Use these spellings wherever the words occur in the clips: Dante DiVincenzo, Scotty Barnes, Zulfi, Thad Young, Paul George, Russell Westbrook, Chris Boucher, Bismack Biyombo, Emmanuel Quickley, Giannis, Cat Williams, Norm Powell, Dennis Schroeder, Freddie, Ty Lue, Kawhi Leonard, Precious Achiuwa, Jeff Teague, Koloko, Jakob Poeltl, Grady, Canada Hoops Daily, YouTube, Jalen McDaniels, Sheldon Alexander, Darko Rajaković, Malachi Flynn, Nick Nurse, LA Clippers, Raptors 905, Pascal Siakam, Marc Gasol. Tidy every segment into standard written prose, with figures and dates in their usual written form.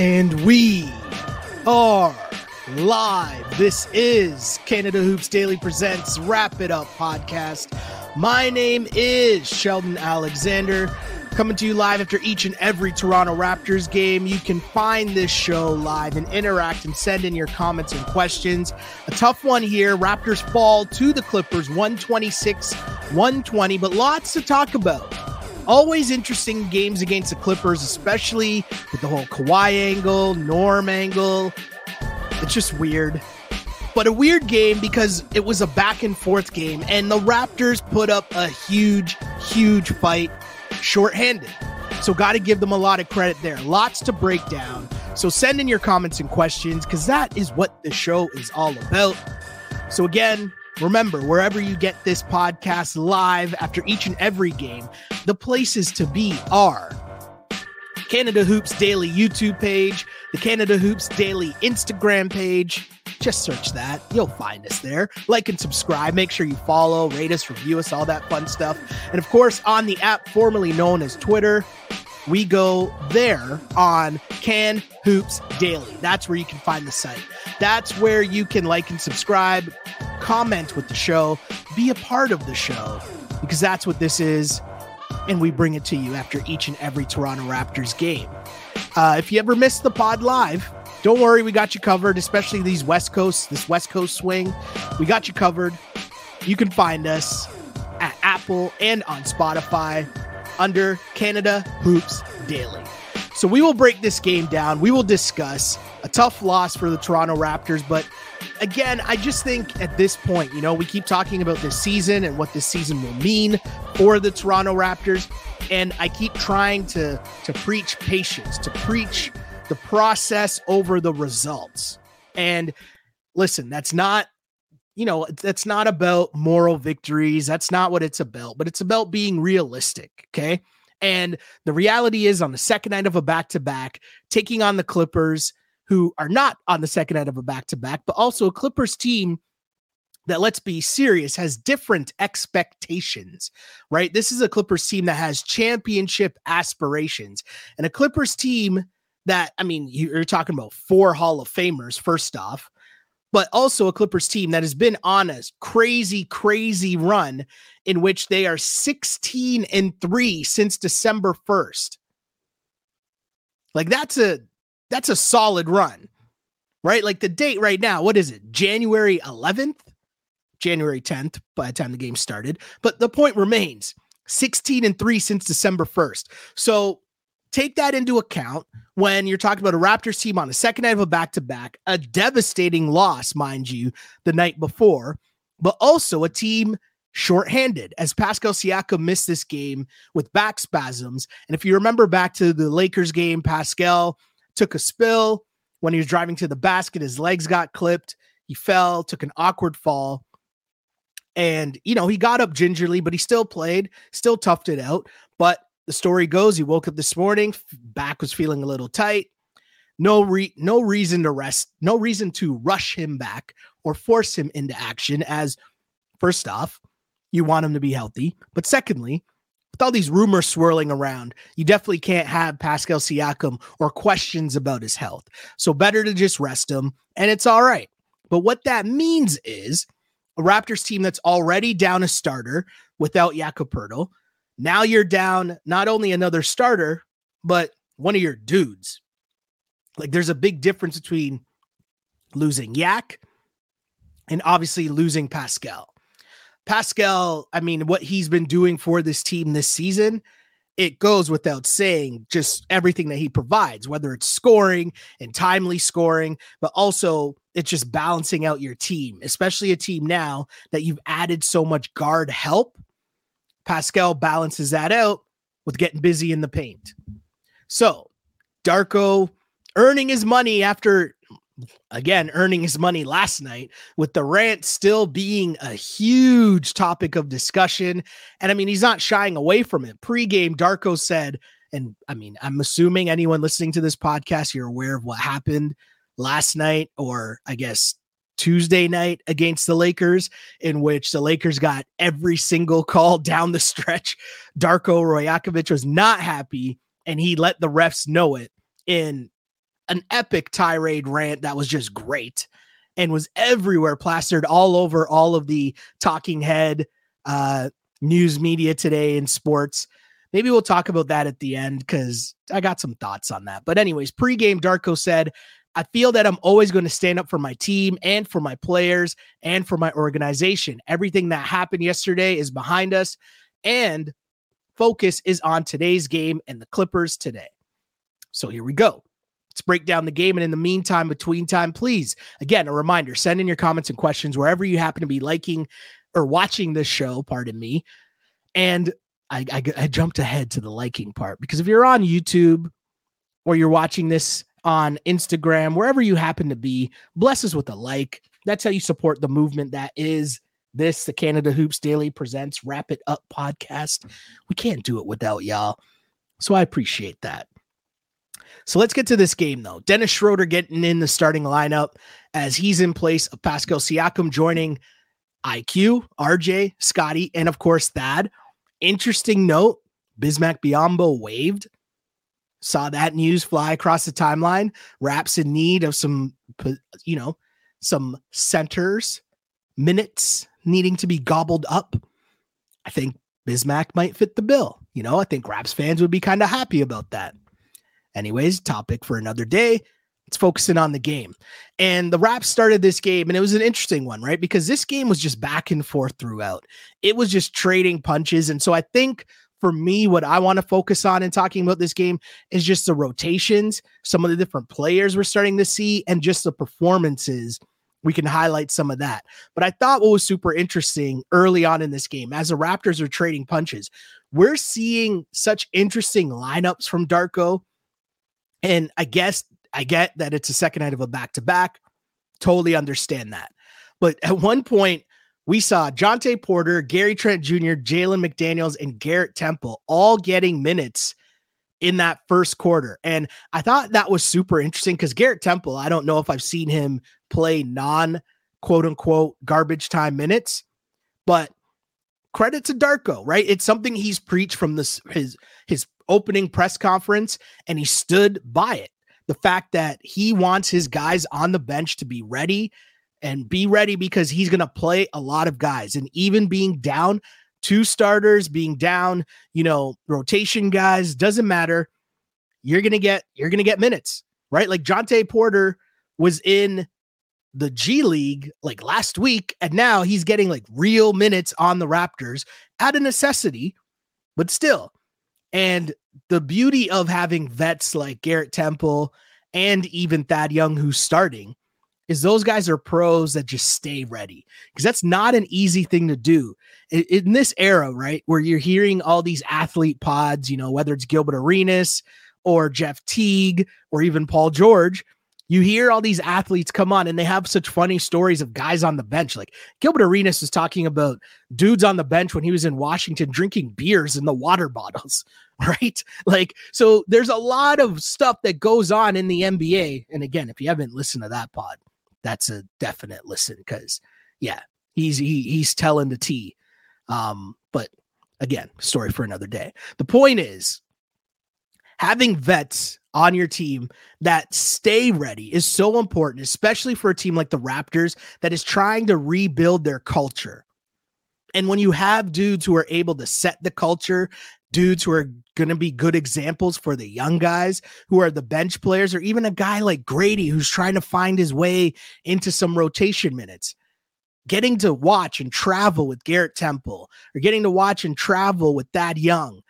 And we are live. This is Canada Hoops Daily Presents Wrap It Up Podcast. My name is Sheldon Alexander, coming to you live after each and every Toronto Raptors game. You can find this show live and interact and send in your comments and questions. A tough one here. Raptors fall to the Clippers 126-120, but lots to talk about. Always interesting games against the Clippers, especially with the whole Kawhi angle, Norm angle. It's just weird. But a weird game because it was a back and forth game, and the Raptors put up a huge, huge fight shorthanded. So got to give them a lot of credit there. Lots to break down. So send in your comments and questions because that is what the show is all about. So again, remember, wherever you get this podcast live after each and every game, the places to be are Canada Hoops Daily YouTube page, the Canada Hoops Daily Instagram page. Just search that. You'll find us there. Like and subscribe. Make sure you follow, rate us, review us, all that fun stuff. And of course, on the app formerly known as Twitter, we go there on Can Hoops Daily. That's where you can find the site. That's where you can like and subscribe, comment with the show, be a part of the show, because that's what this is. And we bring it to you after each and every Toronto Raptors game. If you ever miss the pod live, don't worry, we got you covered, especially these West Coast, this West Coast swing. We got you covered. You can find us at Apple and on Spotify under Canada Hoops Daily. So we will break this game down. We will discuss a tough loss for the Toronto Raptors. But again, I just think at this point, you know, we keep talking about this season and what this season will mean for the Toronto Raptors. And I keep trying to preach patience, to preach the process over the results. And listen, that's not, you know, that's not about moral victories. That's not what it's about, but it's about being realistic. Okay. And the reality is, on the second night of a back-to-back, taking on the Clippers, who are not on the second night of a back-to-back, but also a Clippers team that, let's be serious, has different expectations, right? This is a Clippers team that has championship aspirations, and a Clippers team that, I mean, you're talking about four Hall of Famers, first off, but also a Clippers team that has been on a crazy, crazy run in which they are 16-3 since December 1st. Like, that's a solid run, right? Like, the date right now, what is it? January 11th, January 10th by the time the game started. But the point remains, 16-3 since December 1st. So take that into account when you're talking about a Raptors team on the second night of a back-to-back, a devastating loss, mind you, the night before, but also a team shorthanded, as Pascal Siakam missed this game with back spasms. And if you remember back to the Lakers game, Pascal took a spill when he was driving to the basket. His legs got clipped. He fell, took an awkward fall. And, you know, he got up gingerly, but he still played, still toughed it out. But the story goes, he woke up this morning, back was feeling a little tight. No reason to rush him back or force him into action, as first off, you want him to be healthy. But secondly, with all these rumors swirling around, you definitely can't have Pascal Siakam or questions about his health. So better to just rest him, and it's all right. But what that means is a Raptors team that's already down a starter without Jakob Poeltl. Now you're down not only another starter, but one of your dudes. Like, there's a big difference between losing Yak and obviously losing Pascal. Pascal, I mean, what he's been doing for this team this season, it goes without saying, just everything that he provides, whether it's scoring and timely scoring, but also it's just balancing out your team, especially a team now that you've added so much guard help. Pascal balances that out with getting busy in the paint. So Darko earning his money after, again, earning his money last night, with the rant still being a huge topic of discussion. And I mean, he's not shying away from it. Pre-game, Darko said, and I mean, I'm assuming anyone listening to this podcast, you're aware of what happened last night, or I guess Tuesday night against the Lakers, in which the Lakers got every single call down the stretch. Darko Rajaković was not happy, and he let the refs know it in an epic tirade rant that was just great and was everywhere, plastered all over all of the talking head news media today in sports. Maybe we'll talk about that at the end because I got some thoughts on that. But anyways, pregame, Darko said, I feel that I'm always going to stand up for my team and for my players and for my organization. Everything that happened yesterday is behind us, and focus is on today's game and the Clippers today. So here we go. Let's break down the game. And in the meantime, between time, please, again, a reminder, send in your comments and questions wherever you happen to be liking or watching this show, pardon me. And I jumped ahead to the liking part, because if you're on YouTube or you're watching this on Instagram, wherever you happen to be, bless us with a like. That's how you support the movement that is this, the Canada Hoops Daily Presents Wrap It Up podcast. We can't do it without y'all, so I appreciate that. So let's get to this game, though. Dennis Schroeder getting in the starting lineup as he's in place of Pascal Siakam, joining IQ, RJ, Scotty, and of course, Thad. Interesting note, Bismack Biyombo waived. Saw that news fly across the timeline. Raps in need of some, you know, some centers, minutes needing to be gobbled up. I think Bismack might fit the bill. You know, I think Raps fans would be kind of happy about that. Anyways, topic for another day. It's focusing on the game. And the Raps started this game, and it was an interesting one, right? Because this game was just back and forth throughout. It was just trading punches. And so I think for me, what I want to focus on in talking about this game is just the rotations, some of the different players we're starting to see, and just the performances. We can highlight some of that. But I thought what was super interesting early on in this game, as the Raptors are trading punches, we're seeing such interesting lineups from Darko. And I get that it's a second night of a back-to-back. Totally understand that. But at one point, we saw Jontay Porter, Gary Trent Jr., Jalen McDaniels, and Garrett Temple all getting minutes in that first quarter. And I thought that was super interesting because Garrett Temple, I don't know if I've seen him play non-quote-unquote garbage time minutes, but credit to Darko, right? It's something he's preached from this his opening press conference, and he stood by it. The fact that he wants his guys on the bench to be ready and be ready because he's going to play a lot of guys. And even being down two starters, being down, you know, rotation guys, doesn't matter. You're going to get minutes, right? Like Jontay Porter was in the G League like last week, and now he's getting like real minutes on the Raptors out of necessity, but still. And the beauty of having vets like Garrett Temple and even Thad Young, who's starting, is those guys are pros that just stay ready, because that's not an easy thing to do in this era, right? Where you're hearing all these athlete pods, you know, whether it's Gilbert Arenas or Jeff Teague or even Paul George, you hear all these athletes come on and they have such funny stories of guys on the bench. Like Gilbert Arenas was talking about dudes on the bench when he was in Washington drinking beers in the water bottles, right? Like, so there's a lot of stuff that goes on in the NBA. And again, if you haven't listened to that pod, that's a definite listen. Cause yeah, he's telling the tea. But again, story for another day. The point is, having vets on your team that stay ready is so important, especially for a team like the Raptors that is trying to rebuild their culture. And when you have dudes who are able to set the culture, dudes who are going to be good examples for the young guys who are the bench players, or even a guy like Grady who's trying to find his way into some rotation minutes, getting to watch and travel with Garrett Temple or getting to watch and travel with Thad Young,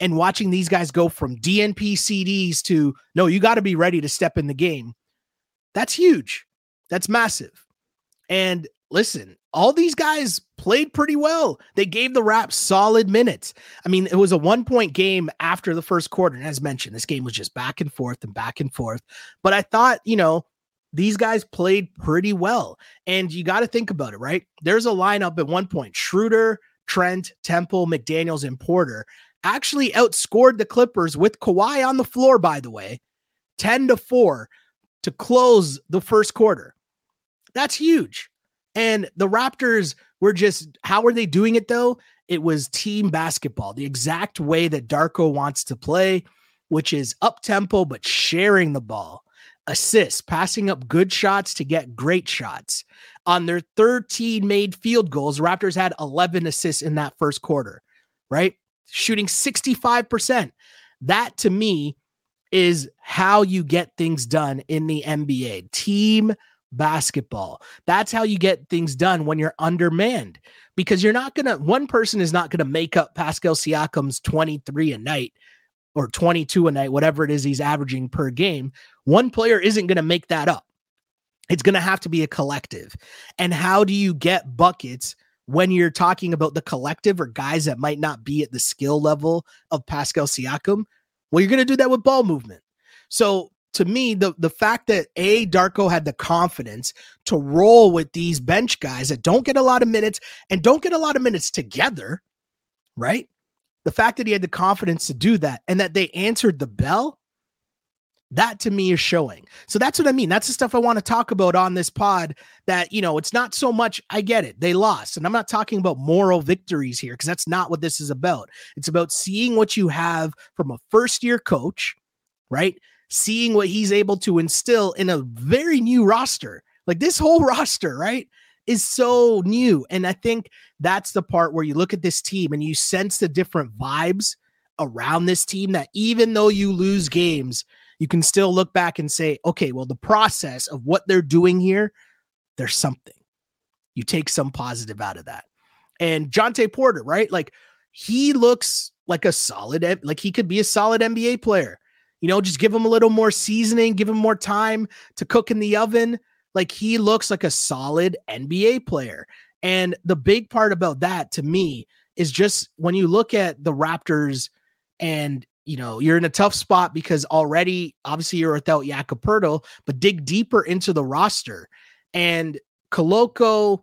and watching these guys go from DNP CDs to, no, you got to be ready to step in the game. That's huge. That's massive. And listen, all these guys played pretty well. They gave the Raps solid minutes. I mean, it was a 1-point game after the first quarter. And as mentioned, this game was just back and forth and back and forth. But I thought, you know, these guys played pretty well. And you got to think about it, right? There's a lineup at one point, Schroeder, Trent, Temple, McDaniels, and Porter actually outscored the Clippers with Kawhi on the floor, by the way, 10-4 to close the first quarter. That's huge. And the Raptors were just, how were they doing it though? It was team basketball, the exact way that Darko wants to play, which is up tempo, but sharing the ball, assists, passing up good shots to get great shots. On their 13 made field goals, Raptors had 11 assists in that first quarter, right? Shooting 65%. That, to me, is how you get things done in the NBA. Team basketball. That's how you get things done when you're undermanned, because you're not going to, one person is not going to make up Pascal Siakam's 23 a night or 22 a night, whatever it is he's averaging per game. One player isn't going to make that up. It's going to have to be a collective. And how do you get buckets when you're talking about the collective or guys that might not be at the skill level of Pascal Siakam? Well, you're going to do that with ball movement. So to me, the fact that Darko had the confidence to roll with these bench guys that don't get a lot of minutes and don't get a lot of minutes together, right? The fact that he had the confidence to do that and that they answered the bell, that to me is showing. So that's what I mean. That's the stuff I want to talk about on this pod, that, you know, it's not so much, I get it, they lost. And I'm not talking about moral victories here, because that's not what this is about. It's about seeing what you have from a first-year coach, right? Seeing what he's able to instill in a very new roster. Like, this whole roster, right, is so new. And I think that's the part where you look at this team and you sense the different vibes around this team, that even though you lose games, you can still look back and say, okay, well, the process of what they're doing here, there's something. You take some positive out of that. And Jontay Porter, right? Like, he looks like a solid, like he could be a solid NBA player. You know, just give him a little more seasoning, give him more time to cook in the oven. Like, he looks like a solid NBA player. And the big part about that to me is just when you look at the Raptors and, you know, you're in a tough spot because already obviously you're without Jakob Poeltl, but dig deeper into the roster. And Koloko,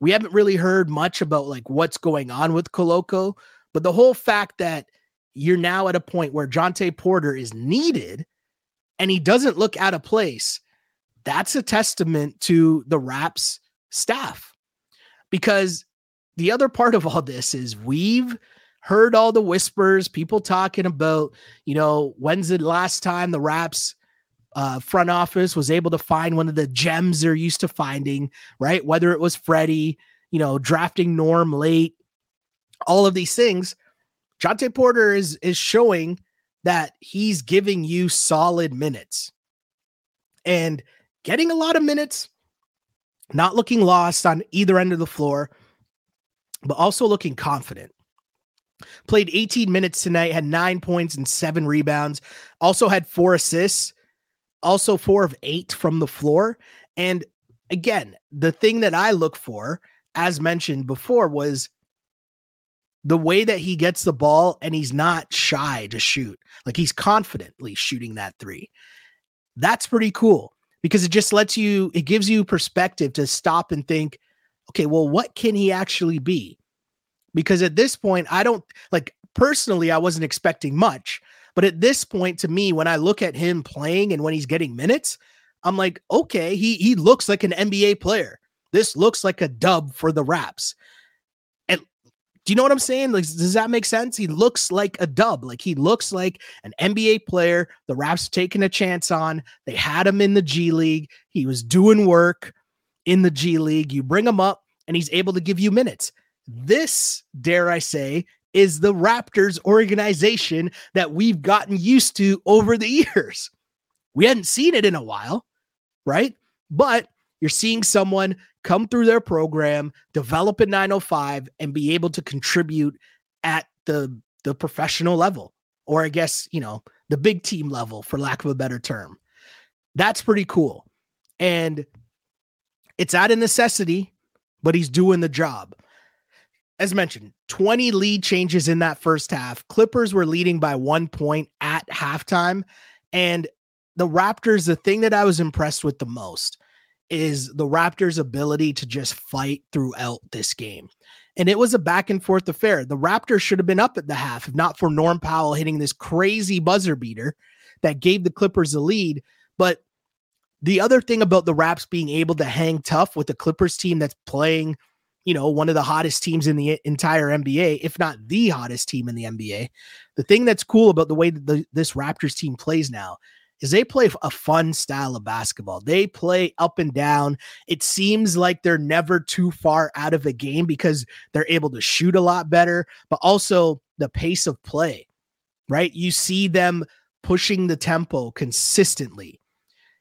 we haven't really heard much about like what's going on with Koloko, but the whole fact that you're now at a point where Jontay Porter is needed and he doesn't look out of place. That's a testament to the Raps staff, because the other part of all this is we've heard all the whispers, people talking about, you know, when's the last time the Raps front office was able to find one of the gems they're used to finding, right? Whether it was Freddie, you know, drafting Norm late, all of these things. Jontay Porter is showing that he's giving you solid minutes and getting a lot of minutes, not looking lost on either end of the floor, but also looking confident. Played 18 minutes tonight, had 9 points and 7 rebounds, also had 4 assists, also 4 of 8 from the floor. And again, the thing that I look for, as mentioned before, was the way that he gets the ball and he's not shy to shoot. Like, he's confidently shooting that three. That's pretty cool, because it just lets you, it gives you perspective to stop and think, okay, well, what can he actually be? Because at this point, I don't, like, personally, I wasn't expecting much, but at this point to me, when I look at him playing and when he's getting minutes, I'm like, okay, he looks like an NBA player. This looks like a dub for the Raps. Do you know what I'm saying? Like, does that make sense? He looks like a dub. Like, he looks like an NBA player the Raps are taking a chance on. They had him in the G League. He was doing work in the G League. You bring him up and he's able to give you minutes. This, dare I say, is the Raptors organization that we've gotten used to over the years. We hadn't seen it in a while, right? But you're seeing someone come through their program, develop at 905, and be able to contribute at the professional level, or I guess, you know, the big team level, for lack of a better term. That's pretty cool. And it's out of necessity, but he's doing the job. As mentioned, 20 lead changes in that first half. Clippers were leading by 1 point at halftime. And the Raptors, the thing that I was impressed with the most is the Raptors' ability to just fight throughout this game. And it was a back and forth affair. The Raptors should have been up at the half, if not for Norm Powell hitting this crazy buzzer beater that gave the Clippers the lead. But the other thing about the Raps being able to hang tough with the Clippers team that's playing, you know, one of the hottest teams in the entire NBA, if not the hottest team in the NBA, the thing that's cool about the way that this Raptors team plays now is they play a fun style of basketball. They play up and down. It seems like they're never too far out of a game because they're able to shoot a lot better, but also the pace of play, right? You see them pushing the tempo consistently.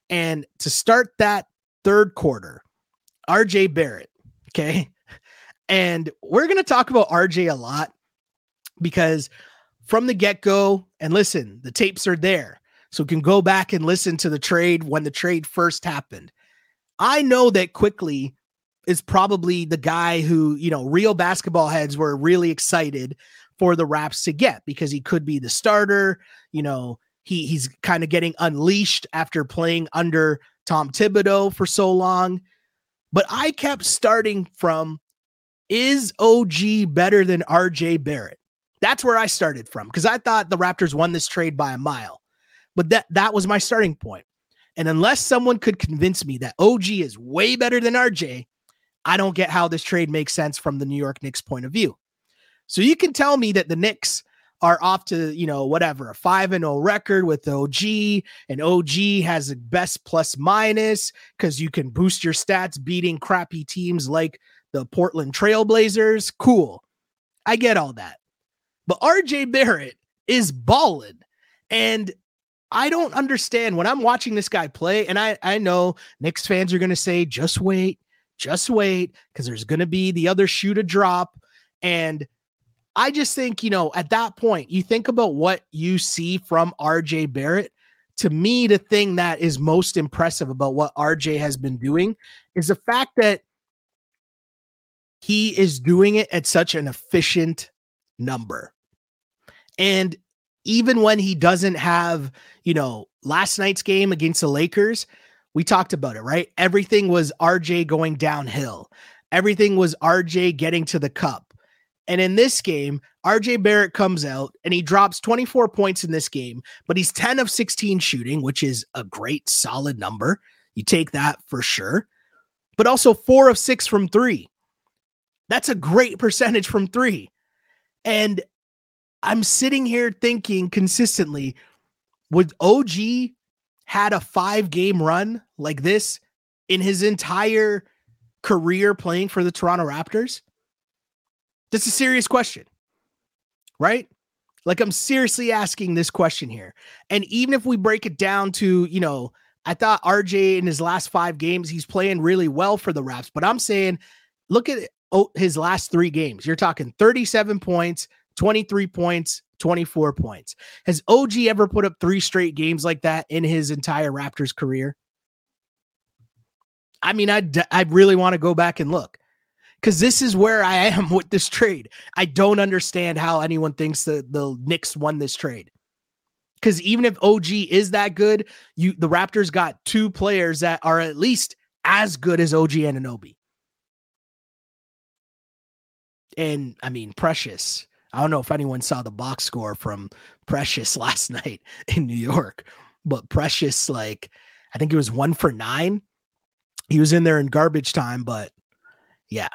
And to start that third quarter, RJ Barrett, okay? And we're going to talk about RJ a lot because from the get-go, and listen, the tapes are there, so we can go back and listen to the trade when the trade first happened. I know that Quickley is probably the guy who, you know, real basketball heads were really excited for the Raps to get because he could be the starter. You know, he's kind of getting unleashed after playing under Tom Thibodeau for so long. But I kept starting from, is OG better than RJ Barrett? That's where I started from because I thought the Raptors won this trade by a mile. But that was my starting point. And unless someone could convince me that OG is way better than RJ, I don't get how this trade makes sense from the New York Knicks point of view. So you can tell me that the Knicks are off to, you know, whatever, a 5-0 record with OG, and OG has the best plus minus because you can boost your stats beating crappy teams like the Portland Trailblazers. Cool. I get all that. But RJ Barrett is balling. And I don't understand when I'm watching this guy play, and I know Knicks fans are going to say, just wait, because there's going to be the other shoe to drop. And I just think, you know, at that point, you think about what you see from RJ Barrett. To me, the thing that is most impressive about what RJ has been doing is the fact that he is doing it at such an efficient number. And even when he doesn't have, you know, last night's game against the Lakers, we talked about it, right? Everything was RJ going downhill. Everything was RJ getting to the cup. And in this game, RJ Barrett comes out and he drops 24 points in this game, but he's 10 of 16 shooting, which is a great solid number. You take that for sure. But also 4 of 6 from three. That's a great percentage from three. And I'm sitting here thinking consistently, would OG had a 5-game run like this in his entire career playing for the Toronto Raptors? That's a serious question, right? Like, I'm seriously asking this question here. And even if we break it down to, you know, I thought RJ in his last 5 games, he's playing really well for the Raps, but I'm saying, look at it. Oh, his last 3 games, you're talking 37 points, 23 points, 24 points. Has OG ever put up 3 straight games like that in his entire Raptors career? I mean, I really want to go back and look, because this is where I am with this trade. I don't understand how anyone thinks that the Knicks won this trade. Because even if OG is that good, the Raptors got 2 players that are at least as good as OG Anunoby. And I mean, Precious, I don't know if anyone saw the box score from Precious last night in New York, but Precious, like, I think it was 1 for 9. He was in there in garbage time, but yeah,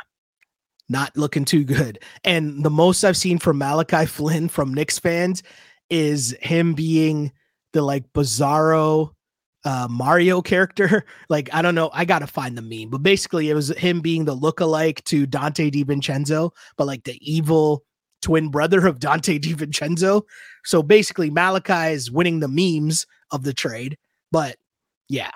not looking too good. And the most I've seen from Malachi Flynn from Knicks fans is him being the, like, bizarro Mario character. Like, I don't know. I got to find the meme, but basically it was him being the lookalike to Dante DiVincenzo, but like the evil twin brother of Dante DiVincenzo. So basically Malachi is winning the memes of the trade, but yeah,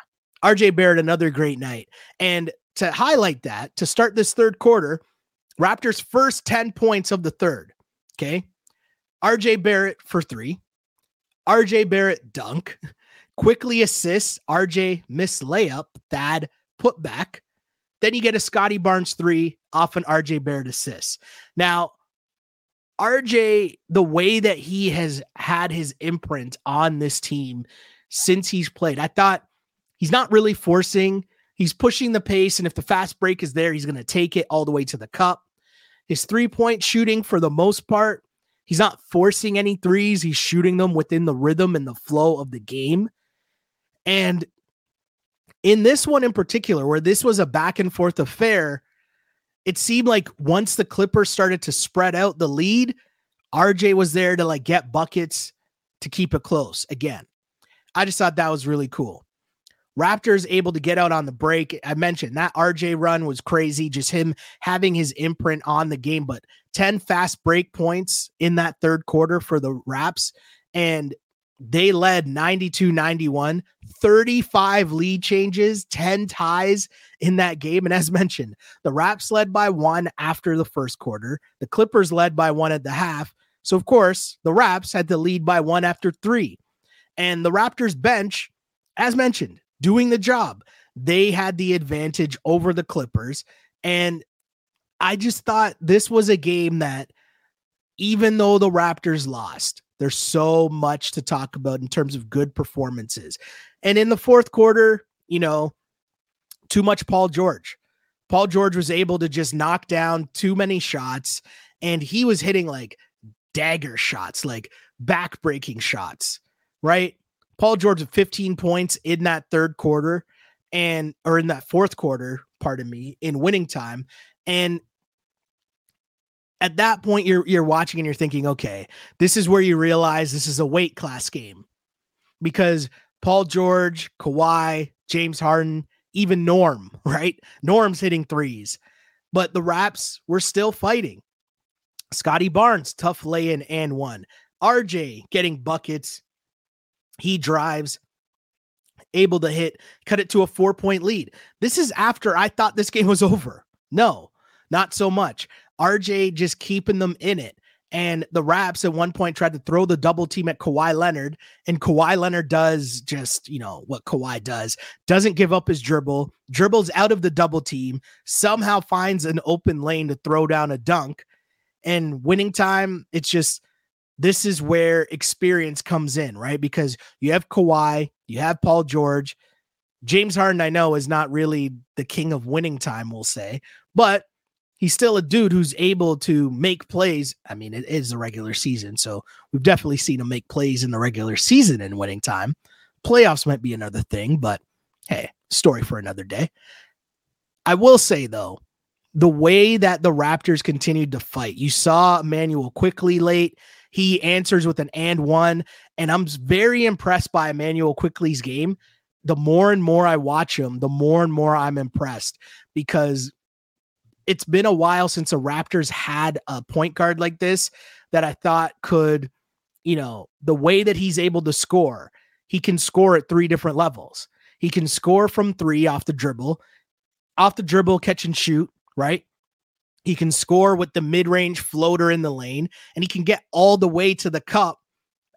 RJ Barrett, another great night. And to highlight that, to start this third quarter, Raptors first 10 points of the third. Okay. RJ Barrett for 3, RJ Barrett dunk, Quickley assists, RJ miss layup, Thad put back. Then you get a Scotty Barnes 3 off an RJ Barrett assist. Now, RJ, the way that he has had his imprint on this team since he's played, I thought he's not really forcing. He's pushing the pace, and if the fast break is there, he's going to take it all the way to the cup. His three-point shooting, for the most part, he's not forcing any threes. He's shooting them within the rhythm and the flow of the game. And in this one in particular, where this was a back and forth affair, it seemed like once the Clippers started to spread out the lead, RJ was there to, like, get buckets to keep it close again. I just thought that was really cool. Raptors able to get out on the break. I mentioned that RJ run was crazy, just him having his imprint on the game, but 10 fast break points in that third quarter for the Raps, and they led 92-91, 35 lead changes, 10 ties in that game. And as mentioned, the Raps led by one after the first quarter. The Clippers led by one at the half. So, of course, the Raps had to lead by one after three. And the Raptors bench, as mentioned, doing the job. They had the advantage over the Clippers. And I just thought this was a game that, even though the Raptors lost, there's so much to talk about in terms of good performances. And in the fourth quarter, you know, too much Paul George. Paul George was able to just knock down too many shots, and he was hitting like dagger shots, like back-breaking shots, right? Paul George with 15 points in that third quarter and, or in that fourth quarter, pardon me, in winning time. And at that point, you're watching and you're thinking, okay, this is where you realize this is a weight class game, because Paul George, Kawhi, James Harden, even Norm, right? Norm's hitting threes, but the Raps were still fighting. Scotty Barnes, tough lay-in and one. RJ getting buckets. He drives, able to hit, cut it to a 4-point lead. This is after I thought this game was over. No, not so much. RJ just keeping them in it. And the Raps at one point tried to throw the double team at Kawhi Leonard, and Kawhi Leonard does just, you know, what Kawhi does, doesn't give up his dribble, dribbles out of the double team, somehow finds an open lane to throw down a dunk. And winning time, it's just, this is where experience comes in, right? Because you have Kawhi, you have Paul George. James Harden, I know, is not really the king of winning time, we'll say, but he's still a dude who's able to make plays. I mean, it is the regular season, so we've definitely seen him make plays in the regular season in winning time. Playoffs might be another thing, but hey, story for another day. I will say, though, the way that the Raptors continued to fight, you saw Emmanuel Quickley late. He answers with an and one, and I'm very impressed by Emmanuel Quickley's game. The more and more I watch him, the more and more I'm impressed, because it's been a while since the Raptors had a point guard like this that I thought could, you know, the way that he's able to score, he can score at three different levels. He can score from three off the dribble, catch and shoot, right? He can score with the mid-range floater in the lane, and he can get all the way to the cup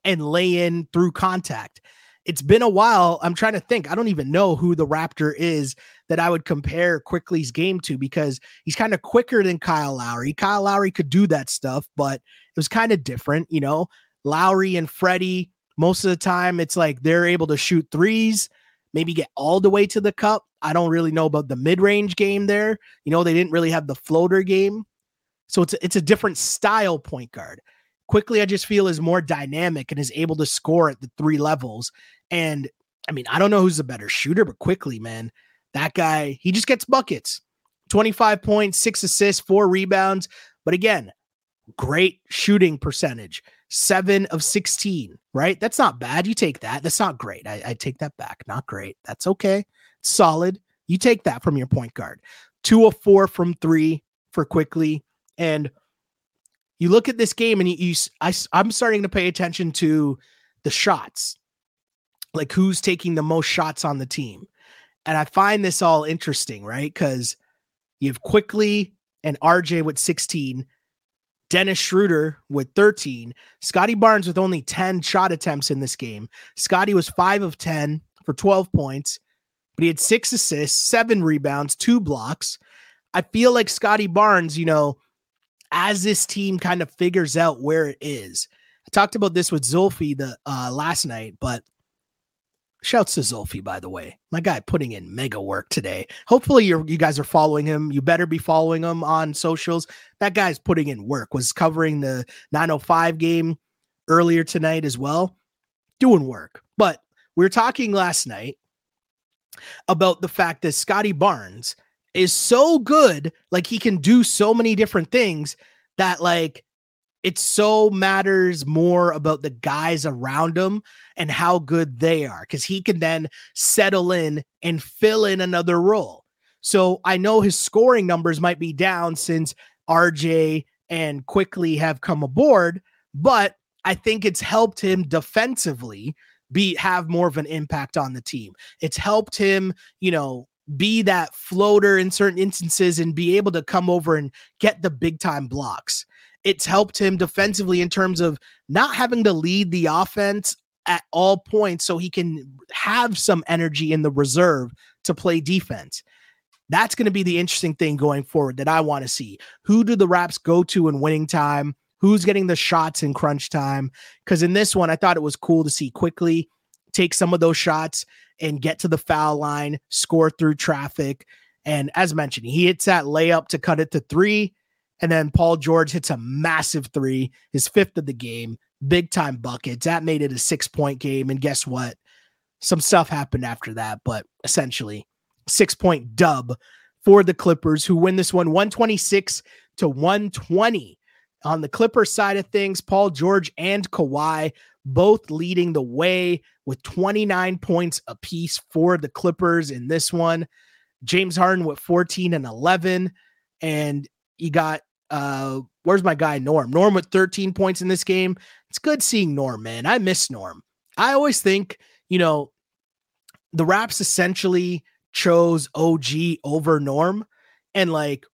and lay in through contact. It's been a while. I'm trying to think. I don't even know who the Raptor is that I would compare Quickley's game to, because he's kind of quicker than Kyle Lowry. Kyle Lowry could do that stuff, but it was kind of different. You know, Lowry and Freddie, most of the time, it's like they're able to shoot threes, maybe get all the way to the cup. I don't really know about the mid-range game there. You know, they didn't really have the floater game. So it's a different style point guard. Quickley, I just feel, is more dynamic and is able to score at the three levels. And, I mean, I don't know who's the better shooter, but Quickley, man, that guy, he just gets buckets. 25 points, 6 assists, 4 rebounds. But again, great shooting percentage. 7 of 16, right? That's not bad. You take that. That's not great. I take that back. Not great. That's okay. Solid. You take that from your point guard. 2 of 4 from 3 for Quickley. And you look at this game and I'm starting to pay attention to the shots, like who's taking the most shots on the team. And I find this all interesting, right? Because you have Quickley and RJ with 16, Dennis Schroeder with 13, Scotty Barnes with only 10 shot attempts in this game. Scotty was 5 of 10 for 12 points, but he had 6 assists, 7 rebounds, 2 blocks. I feel like Scotty Barnes, you know, as this team kind of figures out where it is. I talked about this with Zulfi last night, but shouts to Zulfi, by the way. My guy putting in mega work today. Hopefully you guys are following him. You better be following him on socials. That guy's putting in work. Was covering the 905 game earlier tonight as well. Doing work. But we were talking last night about the fact that Scotty Barnes is so good, like he can do so many different things that, like, It so matters more about the guys around him and how good they are, because he can then settle in and fill in another role. So I know his scoring numbers might be down since RJ and Quickley have come aboard, but I think it's helped him defensively have more of an impact on the team. It's helped him, you know, be that floater in certain instances and be able to come over and get the big time blocks. It's helped him defensively in terms of not having to lead the offense at all points, so he can have some energy in the reserve to play defense. That's going to be the interesting thing going forward that I want to see. Who do the Raps go to in winning time? Who's getting the shots in crunch time? Because in this one, I thought it was cool to see Quickley take some of those shots and get to the foul line, score through traffic. And as mentioned, he hits that layup to cut it to three. And then Paul George hits a massive three, his fifth of the game, big time buckets. That made it a 6-point game. And guess what? Some stuff happened after that, but essentially 6-point dub for the Clippers, who win this one 126-120. On the Clippers side of things, Paul George and Kawhi both leading the way with 29 points apiece for the Clippers in this one. James Harden with 14 and 11. And you got, where's my guy, Norm? Norm with 13 points in this game. It's good seeing Norm, man. I miss Norm. I always think, you know, the Raps essentially chose OG over Norm. And like,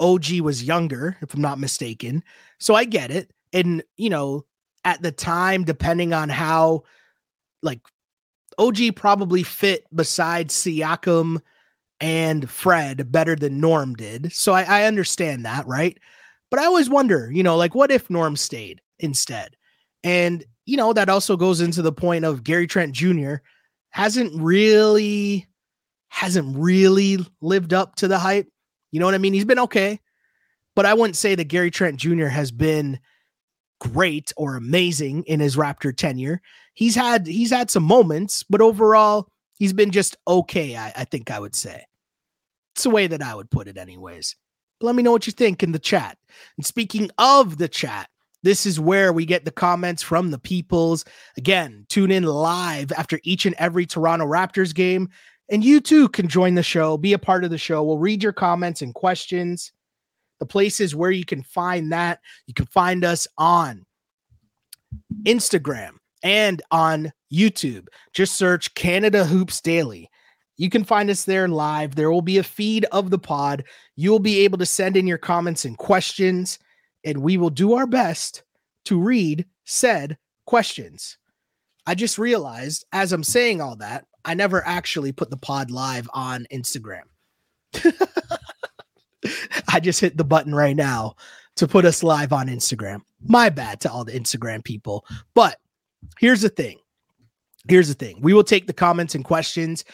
OG was younger, if I'm not mistaken. So I get it. And, you know, at the time, depending on how, like, OG probably fit beside Siakam and Fred better than Norm did. So I understand that, right? But I always wonder, you know, like, what if Norm stayed instead? And, you know, that also goes into the point of Gary Trent Jr. hasn't really lived up to the hype. You know what I mean? He's been okay, but I wouldn't say that Gary Trent Jr. has been great or amazing in his Raptor tenure. He's had some moments, but overall he's been just okay. I think I would say it's the way that I would put it anyways, but let me know what you think in the chat. And speaking of the chat, this is where we get the comments from the peoples. Again, tune in live after each and every Toronto Raptors game. And you too can join the show, be a part of the show. We'll read your comments and questions. The places where you can find that, you can find us on Instagram and on YouTube. Just search Canada Hoops Daily. You can find us there live. There will be a feed of the pod. You'll be able to send in your comments and questions, and we will do our best to read said questions. I just realized as I'm saying all that, I never actually put the pod live on Instagram. I just hit the button right now to put us live on Instagram. My bad to all the Instagram people. But here's the thing. We will take the comments and questions.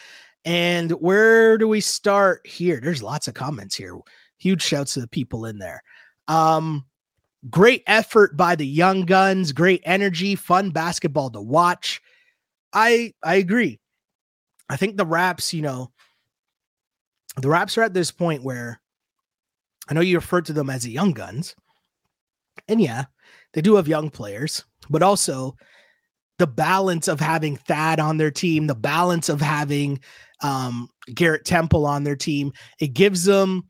And where do we start here? There's lots of comments here. Huge shouts to the people in there. Great effort by the young guns. Great energy. Fun basketball to watch. I agree. I think the Raps, you know, the Raps are at this point where I know you refer to them as the young guns. And yeah, they do have young players, but also the balance of having Thad on their team, the balance of having Garrett Temple on their team. It gives them,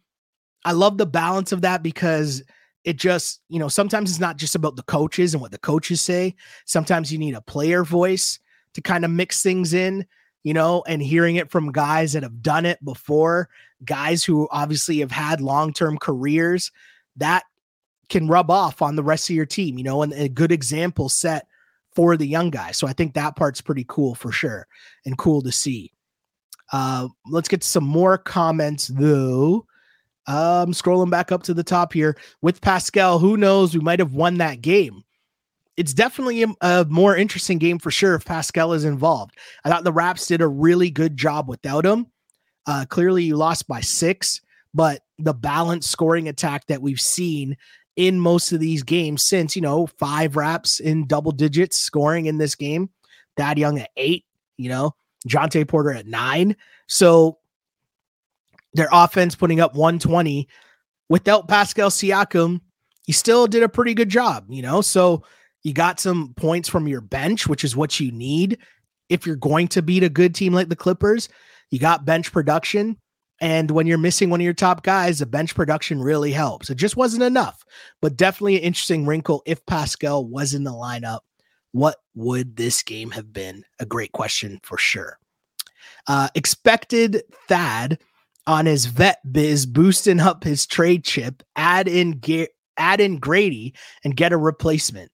I love the balance of that because it just, you know, sometimes it's not just about the coaches and what the coaches say. Sometimes you need a player voice to kind of mix things in. You know, and hearing it from guys that have done it before, guys who obviously have had long-term careers, that can rub off on the rest of your team, you know, and a good example set for the young guys. So I think that part's pretty cool for sure and cool to see. Let's get some more comments, though. I'm scrolling back up to the top here. With Pascal, who knows? We might have won that game. It's definitely a more interesting game for sure if Pascal is involved. I thought the Raps did a really good job without him. Clearly, you lost by 6, but the balanced scoring attack that we've seen in most of these games since, you know, 5 Raps in double digits scoring in this game. Thad Young at 8, you know, Jontay Porter at 9. So their offense putting up 120 without Pascal Siakam you still did a pretty good job, you know? So you got some points from your bench, which is what you need if you're going to beat a good team like the Clippers. You got bench production. And when you're missing one of your top guys, the bench production really helps. It just wasn't enough, but definitely an interesting wrinkle. If Pascal was in the lineup, what would this game have been? A great question for sure. Expected Thad on his vet biz, boosting up his trade chip, add in Grady and get a replacement.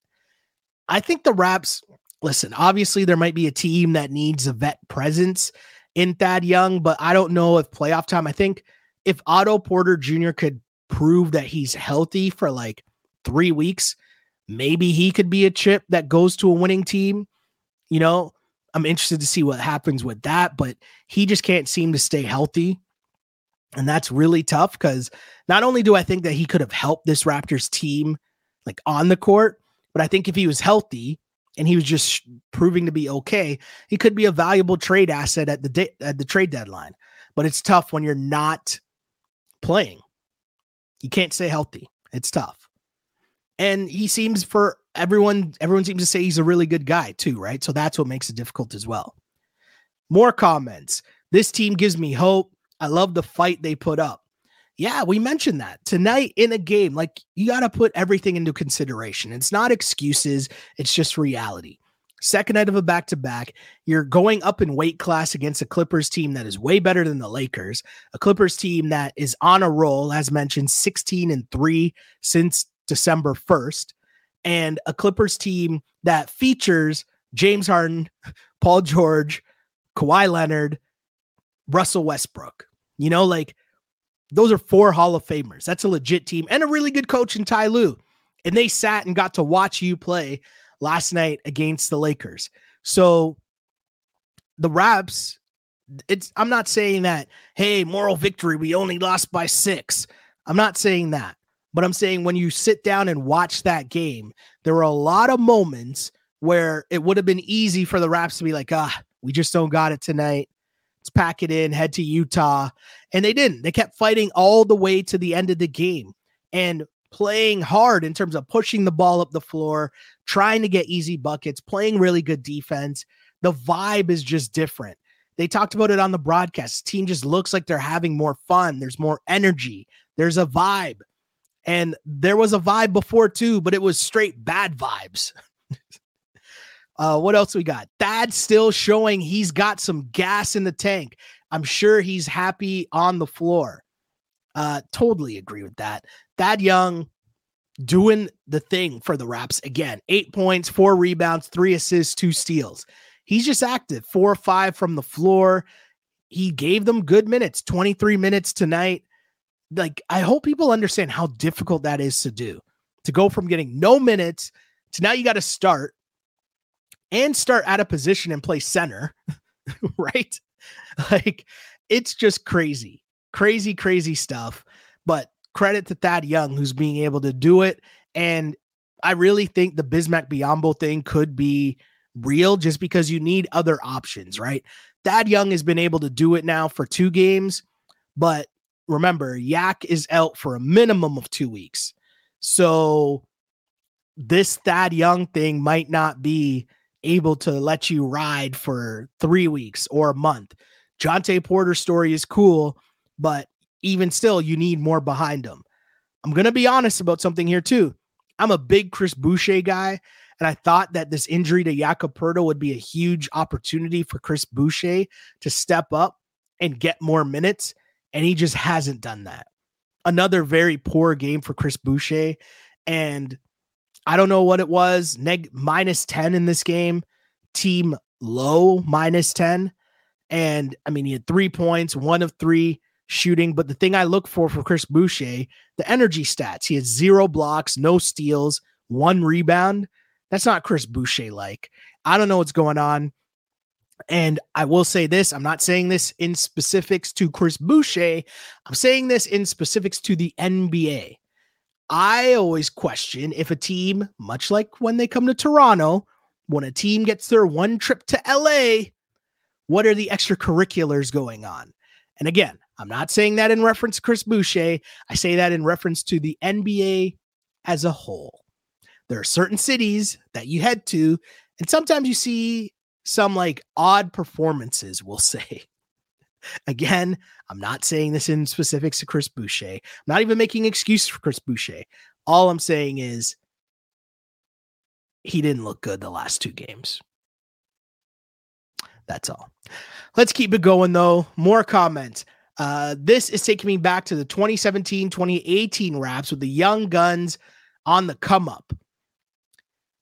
I think the Raps, listen, obviously there might be a team that needs a vet presence in Thad Young, but I don't know if playoff time. I think if Otto Porter Jr. could prove that he's healthy for like 3 weeks, maybe he could be a chip that goes to a winning team. You know, I'm interested to see what happens with that, but he just can't seem to stay healthy. And that's really tough because not only do I think that he could have helped this Raptors team like on the court, but I think if he was healthy, and he was just proving to be okay, he could be a valuable trade asset at the trade deadline. But it's tough when you're not playing. You can't stay healthy. It's tough. And he seems for everyone seems to say he's a really good guy too, right? So that's what makes it difficult as well. More comments. This team gives me hope. I love the fight they put up. Yeah, we mentioned that tonight in a game, like you got to put everything into consideration. It's not excuses. It's just reality. Second night of a back-to-back, you're going up in weight class against a Clippers team that is way better than the Lakers, a Clippers team that is on a roll, as mentioned, 16-3 since December 1st, and a Clippers team that features James Harden, Paul George, Kawhi Leonard, Russell Westbrook, you know, like, those are 4 Hall of Famers. That's a legit team and a really good coach in Ty Lue. And they sat and got to watch you play last night against the Lakers. So the Raps, I'm not saying that, hey, moral victory, we only lost by 6. I'm not saying that. But I'm saying when you sit down and watch that game, there were a lot of moments where it would have been easy for the Raps to be like, we just don't got it tonight. Let's pack it in, head to Utah. And they didn't. They kept fighting all the way to the end of the game and playing hard in terms of pushing the ball up the floor, trying to get easy buckets, playing really good defense. The vibe is just different. They talked about it on the broadcast. The team just looks like they're having more fun. There's more energy. There's a vibe. And there was a vibe before too, but it was straight bad vibes. What else we got? Thad's still showing he's got some gas in the tank. I'm sure he's happy on the floor. Totally agree with that. Thad Young doing the thing for the Raps. Again, 8 points, 4 rebounds, 3 assists, 2 steals. He's just active. 4 or 5 from the floor. He gave them good minutes, 23 minutes tonight. Like, I hope people understand how difficult that is to do. To go from getting no minutes to now you got to start. And start at a position and play center, right? Like, it's just crazy, crazy, crazy stuff. But credit to Thad Young, who's being able to do it. And I really think the Bismack Biyombo thing could be real just because you need other options, right? Thad Young has been able to do it now for 2 games. But remember, Yak is out for a minimum of 2 weeks. So this Thad Young thing might not be able to let you ride for 3 weeks or a month. Jontay Porter's story is cool, but even still, you need more behind him. I'm going to be honest about something here too. I'm a big Chris Boucher guy, and I thought that this injury to Jakob Poeltl would be a huge opportunity for Chris Boucher to step up and get more minutes, and he just hasn't done that. Another very poor game for Chris Boucher, and I don't know what it was, -10 in this game, team low, -10. And I mean, he had 3 points, 1 of 3 shooting. But the thing I look for Chris Boucher, the energy stats, he has 0 blocks, no steals, 1 rebound. That's not Chris Boucher-like. I don't know what's going on. And I will say this, I'm not saying this in specifics to Chris Boucher. I'm saying this in specifics to the NBA. I always question if a team, much like when they come to Toronto, when a team gets their one trip to LA, what are the extracurriculars going on? And again, I'm not saying that in reference to Chris Boucher. I say that in reference to the NBA as a whole. There are certain cities that you head to, and sometimes you see some like odd performances, we'll say. Again, I'm not saying this in specifics to Chris Boucher. I'm not even making excuses for Chris Boucher. All I'm saying is he didn't look good the last two games. That's all. Let's keep it going, though. More comments. This is taking me back to the 2017-2018 Raps with the young guns on the come up.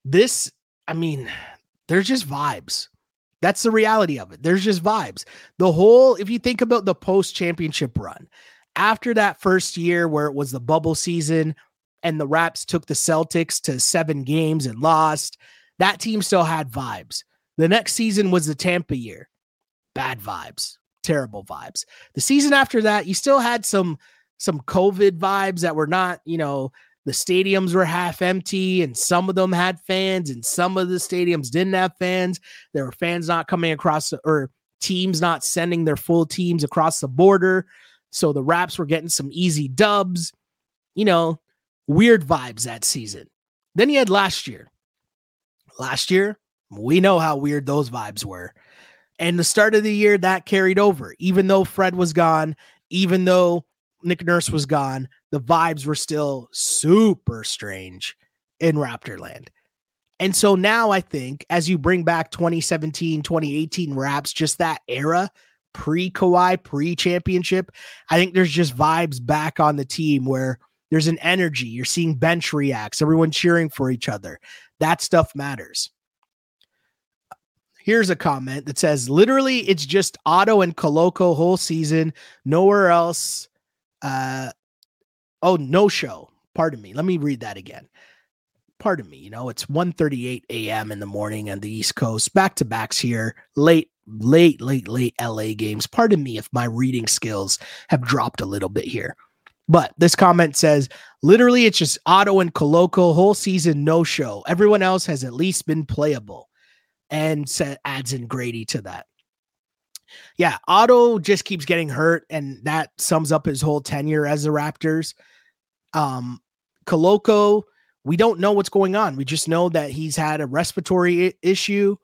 This, I mean, there's just vibes. That's the reality of it. There's just vibes. The whole, if you think about the post-championship run, after that first year where it was the bubble season and the Raps took the Celtics to 7 games and lost, that team still had vibes. The next season was the Tampa year. Bad vibes. Terrible vibes. The season after that, you still had some COVID vibes that were not, you know, the stadiums were half empty and some of them had fans and some of the stadiums didn't have fans. There were fans not coming across or teams not sending their full teams across the border. So the Raps were getting some easy dubs, you know, weird vibes that season. Then you had last year. Last year, we know how weird those vibes were. And the start of the year, that carried over. Even though Fred was gone, even though Nick Nurse was gone, the vibes were still super strange in Raptorland. And so now I think as you bring back 2017, 2018 Raps, just that era, pre-Kawhi, pre-championship, I think there's just vibes back on the team where there's an energy. You're seeing bench reacts, everyone cheering for each other. That stuff matters. Here's a comment that says, literally, it's just Otto and Koloko whole season. Nowhere else. No show. Pardon me. Let me read that again. Pardon me. You know, it's 1:38 a.m. in the morning on the East Coast. Back-to-backs here. Late LA games. Pardon me if my reading skills have dropped a little bit here. But this comment says, literally, it's just Otto and Koloko whole season, no show. Everyone else has at least been playable. And adds in Grady to that. Yeah, Otto just keeps getting hurt, and that sums up his whole tenure as the Raptors. Koloko, we don't know what's going on. We just know that he's had a respiratory issue.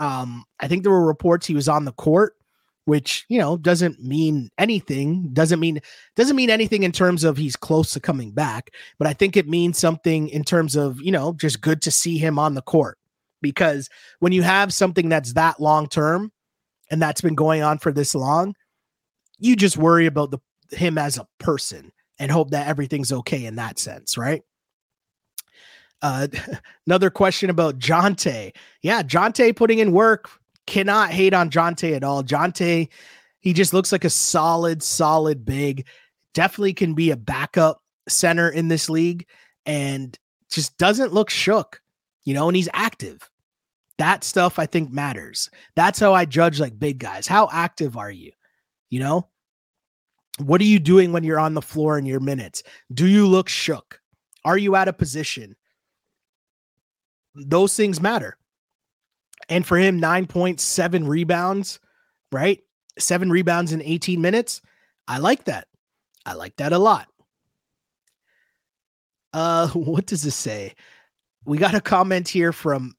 I think there were reports he was on the court, which, you know, doesn't mean anything. Doesn't mean anything in terms of he's close to coming back, but I think it means something in terms of, you know, just good to see him on the court. Because when you have something that's that long-term and that's been going on for this long, you just worry about him as a person and hope that everything's okay in that sense, right? Another question about Jontay. Yeah, Jontay putting in work. Cannot hate on Jontay at all. Jontay, he just looks like a solid big. Definitely can be a backup center in this league and just doesn't look shook. You know, and he's active. That stuff, I think, matters. That's how I judge, like, big guys. How active are you? You know? What are you doing when you're on the floor in your minutes? Do you look shook? Are you out of position? Those things matter. And for him, 9.7 rebounds, right? 7 rebounds in 18 minutes. I like that. I like that a lot. What does this say? We got a comment here from,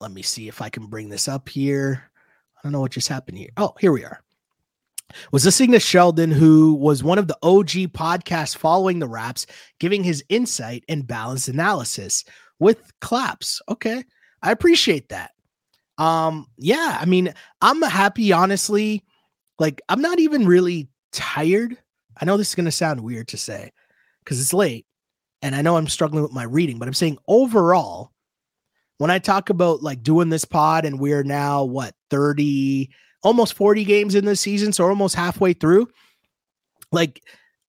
let me see if I can bring this up here. I don't know what just happened here. Oh, here we are. Was listening to Sheldon, who was one of the OG podcasts following the Raps, giving his insight and balanced analysis with claps. Okay. I appreciate that. Yeah. I mean, I'm happy, honestly. Like, I'm not even really tired. I know this is going to sound weird to say because it's late. And I know I'm struggling with my reading, but I'm saying overall, when I talk about like doing this pod and we're now what 30, almost 40 games in this season. So almost halfway through, like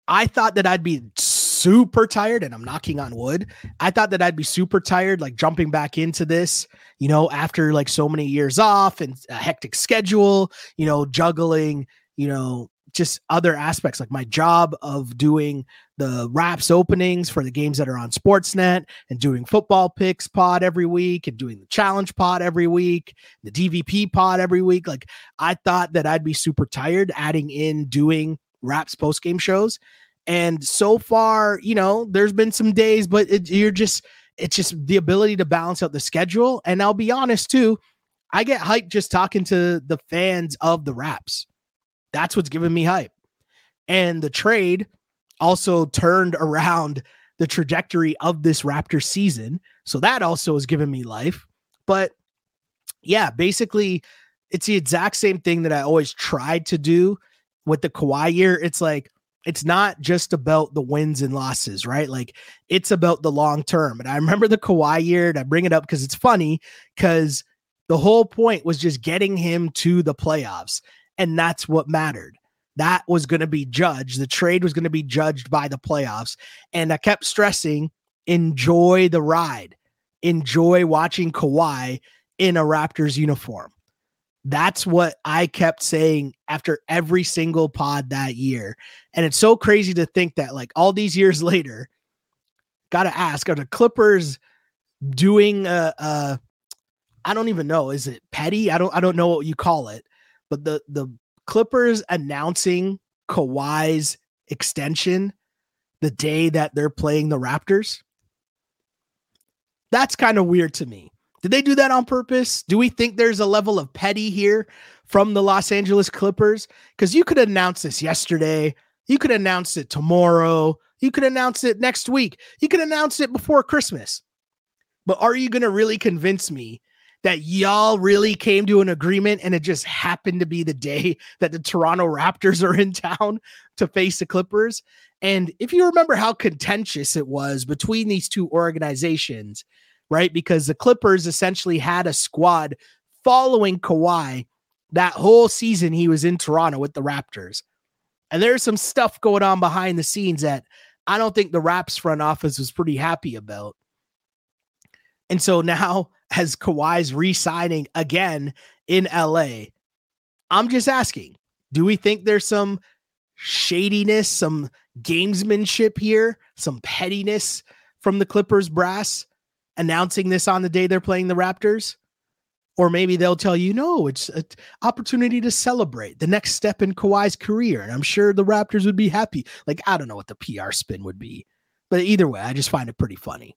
I thought that I'd be super tired and I'm knocking on wood. I thought that I'd be super tired, like jumping back into this, you know, after like so many years off and a hectic schedule, you know, juggling, you know, just other aspects like my job of doing the Raps openings for the games that are on Sportsnet and doing football picks pod every week and doing the challenge pod every week, the DVP pod every week. Like I thought that I'd be super tired adding in doing Raps post game shows. And so far, you know, there's been some days, but it's just the ability to balance out the schedule. And I'll be honest too, I get hyped just talking to the fans of the Raps. That's what's giving me hype. And the trade also turned around the trajectory of this Raptors season. So that also has given me life. But yeah, basically it's the exact same thing that I always tried to do with the Kawhi year. It's like, it's not just about the wins and losses, right? Like it's about the long term. And I remember the Kawhi year, and I bring it up because it's funny, because the whole point was just getting him to the playoffs. And that's what mattered. That was going to be judged. The trade was going to be judged by the playoffs. And I kept stressing, enjoy the ride. Enjoy watching Kawhi in a Raptors uniform. That's what I kept saying after every single pod that year. And it's so crazy to think that like all these years later, got to ask, are the Clippers doing I don't even know. Is it petty? I don't know what you call it, but the Clippers announcing Kawhi's extension the day that they're playing the Raptors. That's kind of weird to me. Did they do that on purpose? Do we think there's a level of petty here from the Los Angeles Clippers? Because you could announce this yesterday. You could announce it tomorrow. You could announce it next week. You could announce it before Christmas. But are you going to really convince me that y'all really came to an agreement and it just happened to be the day that the Toronto Raptors are in town to face the Clippers? And if you remember how contentious it was between these two organizations, right? Because the Clippers essentially had a squad following Kawhi that whole season he was in Toronto with the Raptors. And there's some stuff going on behind the scenes that I don't think the Raps front office was pretty happy about. And so now, as Kawhi's re-signing again in LA, I'm just asking, do we think there's some shadiness, some gamesmanship here, some pettiness from the Clippers brass announcing this on the day they're playing the Raptors? Or maybe they'll tell you, no, it's an opportunity to celebrate the next step in Kawhi's career. And I'm sure the Raptors would be happy. Like, I don't know what the PR spin would be, but either way, I just find it pretty funny.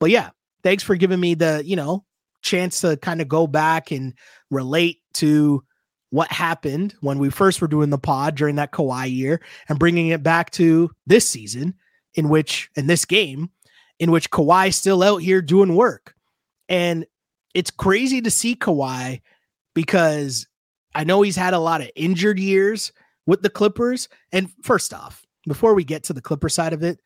But yeah, thanks for giving me the, you know, chance to kind of go back and relate to what happened when we first were doing the pod during that Kawhi year and bringing it back to this season in this game in which Kawhi's still out here doing work. And it's crazy to see Kawhi, because I know he's had a lot of injured years with the Clippers. And first off, before we get to the Clipper side of it,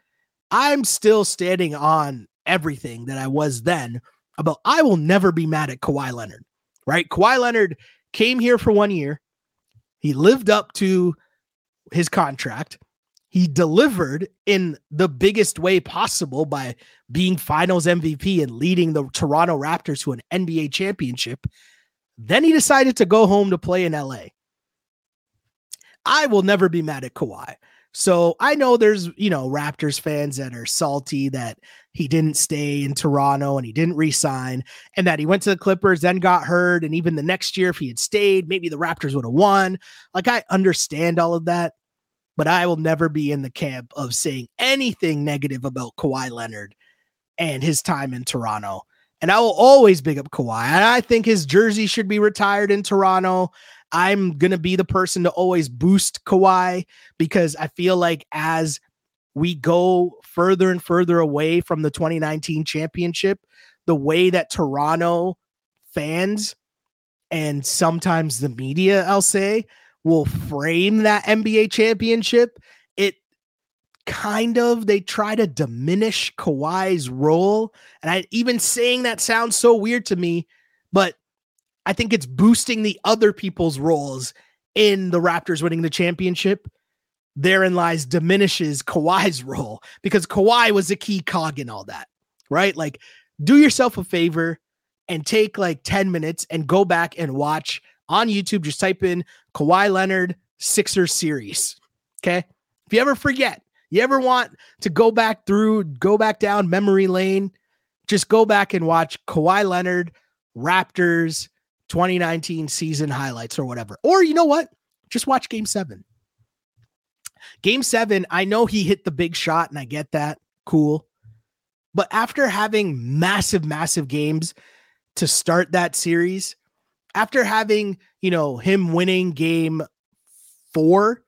I'm still standing on everything that I was then about, I will never be mad at Kawhi Leonard, right? Kawhi Leonard came here for 1 year. He lived up to his contract. He delivered in the biggest way possible by being finals MVP and leading the Toronto Raptors to an NBA championship. Then he decided to go home to play in LA. I will never be mad at Kawhi. So I know there's, you know, Raptors fans that are salty that he didn't stay in Toronto and he didn't re-sign and that he went to the Clippers, then got hurt. And even the next year, if he had stayed, maybe the Raptors would have won. Like, I understand all of that, but I will never be in the camp of saying anything negative about Kawhi Leonard and his time in Toronto. And I will always big up Kawhi. And I think his jersey should be retired in Toronto. I'm going to be the person to always boost Kawhi, because I feel like as we go further and further away from the 2019 championship, the way that Toronto fans and sometimes the media, I'll say, will frame that NBA championship, it kind of, they try to diminish Kawhi's role. And even saying that sounds so weird to me, but I think it's boosting the other people's roles in the Raptors winning the championship. Therein lies diminishes Kawhi's role, because Kawhi was a key cog in all that, right? Like, do yourself a favor and take like 10 minutes and go back and watch on YouTube. Just type in Kawhi Leonard Sixers series. Okay. If you ever forget, you ever want to go back down memory lane, just go back and watch Kawhi Leonard Raptors 2019 season highlights or whatever. Or you know what? Just watch game 7. Game 7, I know he hit the big shot, and I get that. Cool. But after having massive, massive games to start that series, after having, you know, him winning game 4,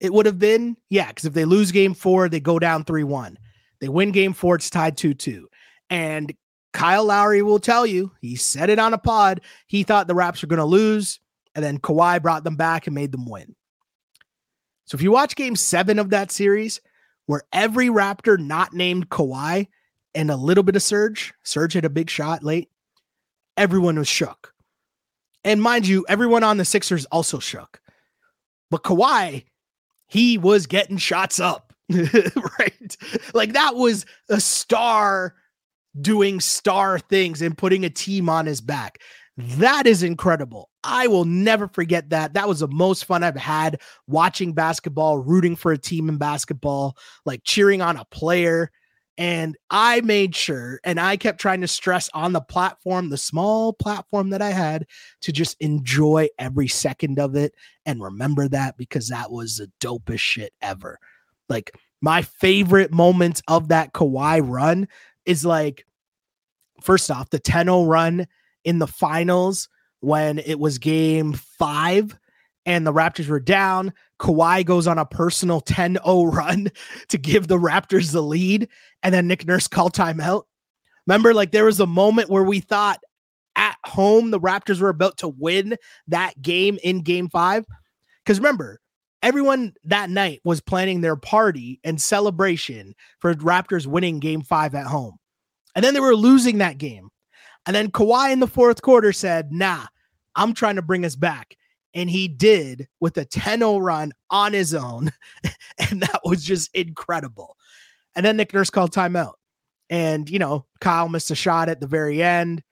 it would have been, yeah, because if they lose game 4, they go down 3-1. They win game 4, it's tied 2-2. And Kyle Lowry will tell you, he said it on a pod, he thought the Raps were going to lose, and then Kawhi brought them back and made them win. So if you watch game 7 of that series, where every Raptor not named Kawhi and a little bit of Serge had a big shot late, everyone was shook. And mind you, everyone on the Sixers also shook. But Kawhi, he was getting shots up, right? Like that was a star doing star things and putting a team on his back. That is incredible. I will never forget that. That was the most fun I've had watching basketball, rooting for a team in basketball, like cheering on a player. And I made sure, and I kept trying to stress on the platform, the small platform that I had, to just enjoy every second of it and remember that, because that was the dopest shit ever. Like my favorite moments of that Kawhi run is like, first off, the 10-0 run in the finals when it was game 5 and the Raptors were down. Kawhi goes on a personal 10-0 run to give the Raptors the lead. And then Nick Nurse called timeout. Remember, like there was a moment where we thought at home, the Raptors were about to win that game in game 5. Because remember, everyone that night was planning their party and celebration for Raptors winning game 5 at home. And then they were losing that game. And then Kawhi in the fourth quarter said, nah, I'm trying to bring us back. And he did with a 10-0 run on his own. And that was just incredible. And then Nick Nurse called timeout. And, you know, Kyle missed a shot at the very end.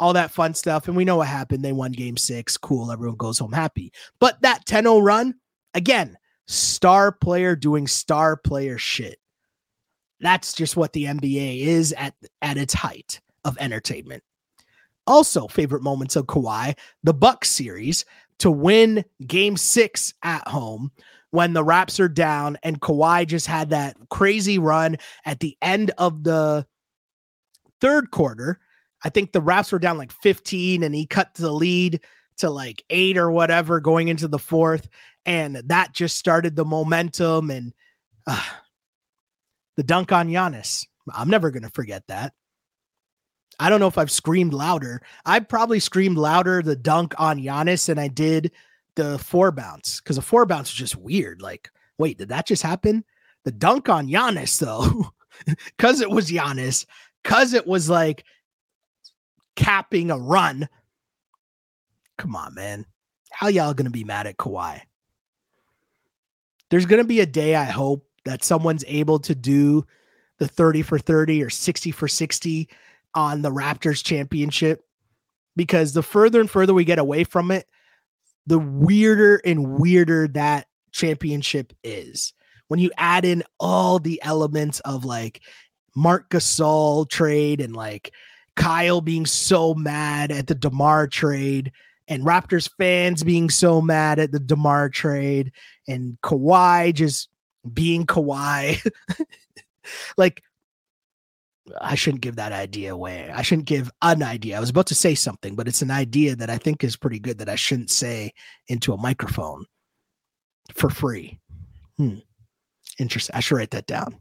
All that fun stuff. And we know what happened. They won game 6. Cool. Everyone goes home happy. But that 10-0 run, again, star player doing star player shit. That's just what the NBA is at its height of entertainment. Also, favorite moments of Kawhi, the Bucks series to win game 6 at home when the Raps are down and Kawhi just had that crazy run at the end of the third quarter. I think the Raps were down like 15 and he cut the lead to like 8 or whatever going into the fourth. And that just started the momentum, and the dunk on Giannis. I'm never going to forget that. I don't know if I've screamed louder. I probably screamed louder the dunk on Giannis than I did the 4 bounce, because the 4 bounce was just weird. Like, wait, did that just happen? The dunk on Giannis, though, because it was Giannis, because it was like capping a run. Come on, man. How y'all going to be mad at Kawhi? There's going to be a day, I hope, that someone's able to do the 30 for 30 or 60 for 60 on the Raptors championship, because the further and further we get away from it, the weirder and weirder that championship is. When you add in all the elements of like Marc Gasol trade and like Kyle being so mad at the DeMar trade and Raptors fans being so mad at the DeMar trade and Kawhi just being Kawhi, like, I shouldn't give that idea away. I shouldn't give an idea. I was about to say something, but it's an idea that I think is pretty good that I shouldn't say into a microphone for free. Interesting. I should write that down.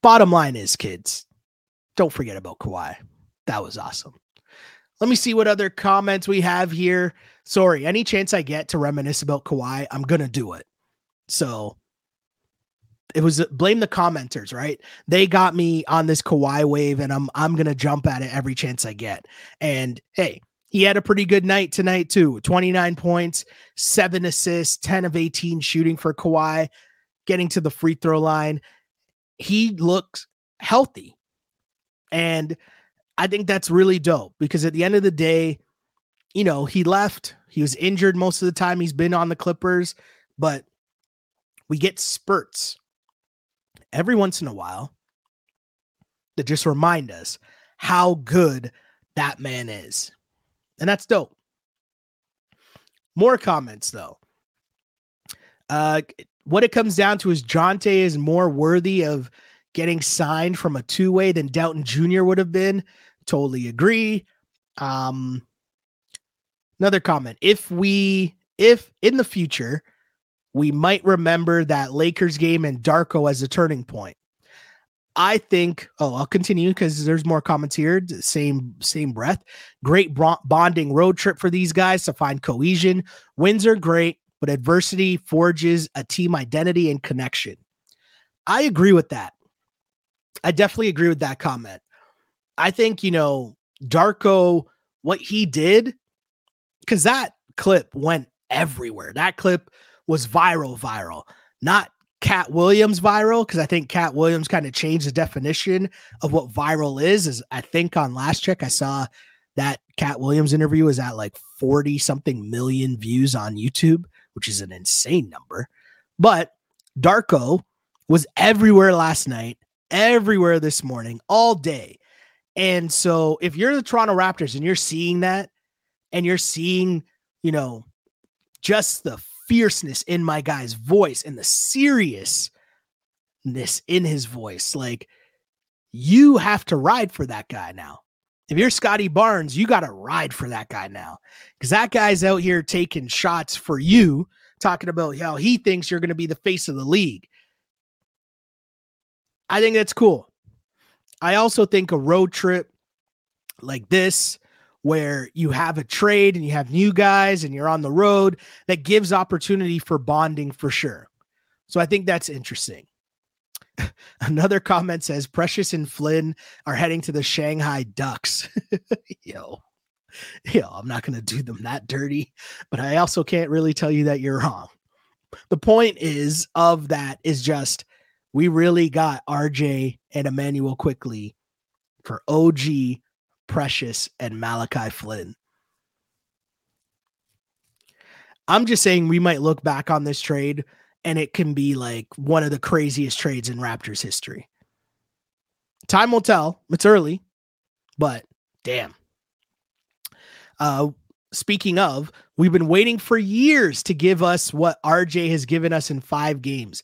Bottom line is, kids, don't forget about Kawhi. That was awesome. Let me see what other comments we have here. Sorry, any chance I get to reminisce about Kawhi, I'm going to do it. So it was blame the commenters, right? They got me on this Kawhi wave, and I'm going to jump at it every chance I get. And hey, he had a pretty good night tonight too. 29 points, 7 assists, 10 of 18 shooting for Kawhi, getting to the free throw line. He looks healthy. And I think that's really dope, because at the end of the day, you know, he left, he was injured most of the time he's been on the Clippers, but we get spurts every once in a while that just remind us how good that man is. And that's dope. More comments though. What it comes down to is Jontay is more worthy of getting signed from a two-way than Doughton Jr. would have been. Totally agree. Another comment. If in the future, we might remember that Lakers game and Darko as a turning point. I think, I'll continue because there's more comments here. Same breath. Great bonding road trip for these guys to find cohesion. Wins are great, but adversity forges a team identity and connection. I agree with that. I definitely agree with that comment. I think, Darko, what he did, because that clip went everywhere. That clip was viral, not Cat Williams viral, because I think Cat Williams kind of changed the definition of what viral is. I think on last check, I saw that Cat Williams interview was at like 40 something million views on YouTube, which is an insane number. But Darko was everywhere last night, everywhere this morning, all day. And so if you're the Toronto Raptors and you're seeing that and you're seeing, just the fierceness in my guy's voice and the seriousness in his voice, like, you have to ride for that guy now. If you're Scotty Barnes, you got to ride for that guy now, because that guy's out here taking shots for you, talking about how he thinks you're going to be the face of the league. I think that's cool. I also think a road trip like this, where you have a trade and you have new guys and you're on the road, that gives opportunity for bonding for sure. So I think that's interesting. Another comment says Precious and Flynn are heading to the Shanghai Ducks. Yo, I'm not going to do them that dirty, but I also can't really tell you that you're wrong. The point is of that is just, we really got RJ and Emmanuel Quickley for OG, Precious, and Malachi Flynn. I'm just saying we might look back on this trade and it can be like one of the craziest trades in Raptors history. Time will tell. It's early, but damn. Speaking of, we've been waiting for years to give us what RJ has given us in 5 games.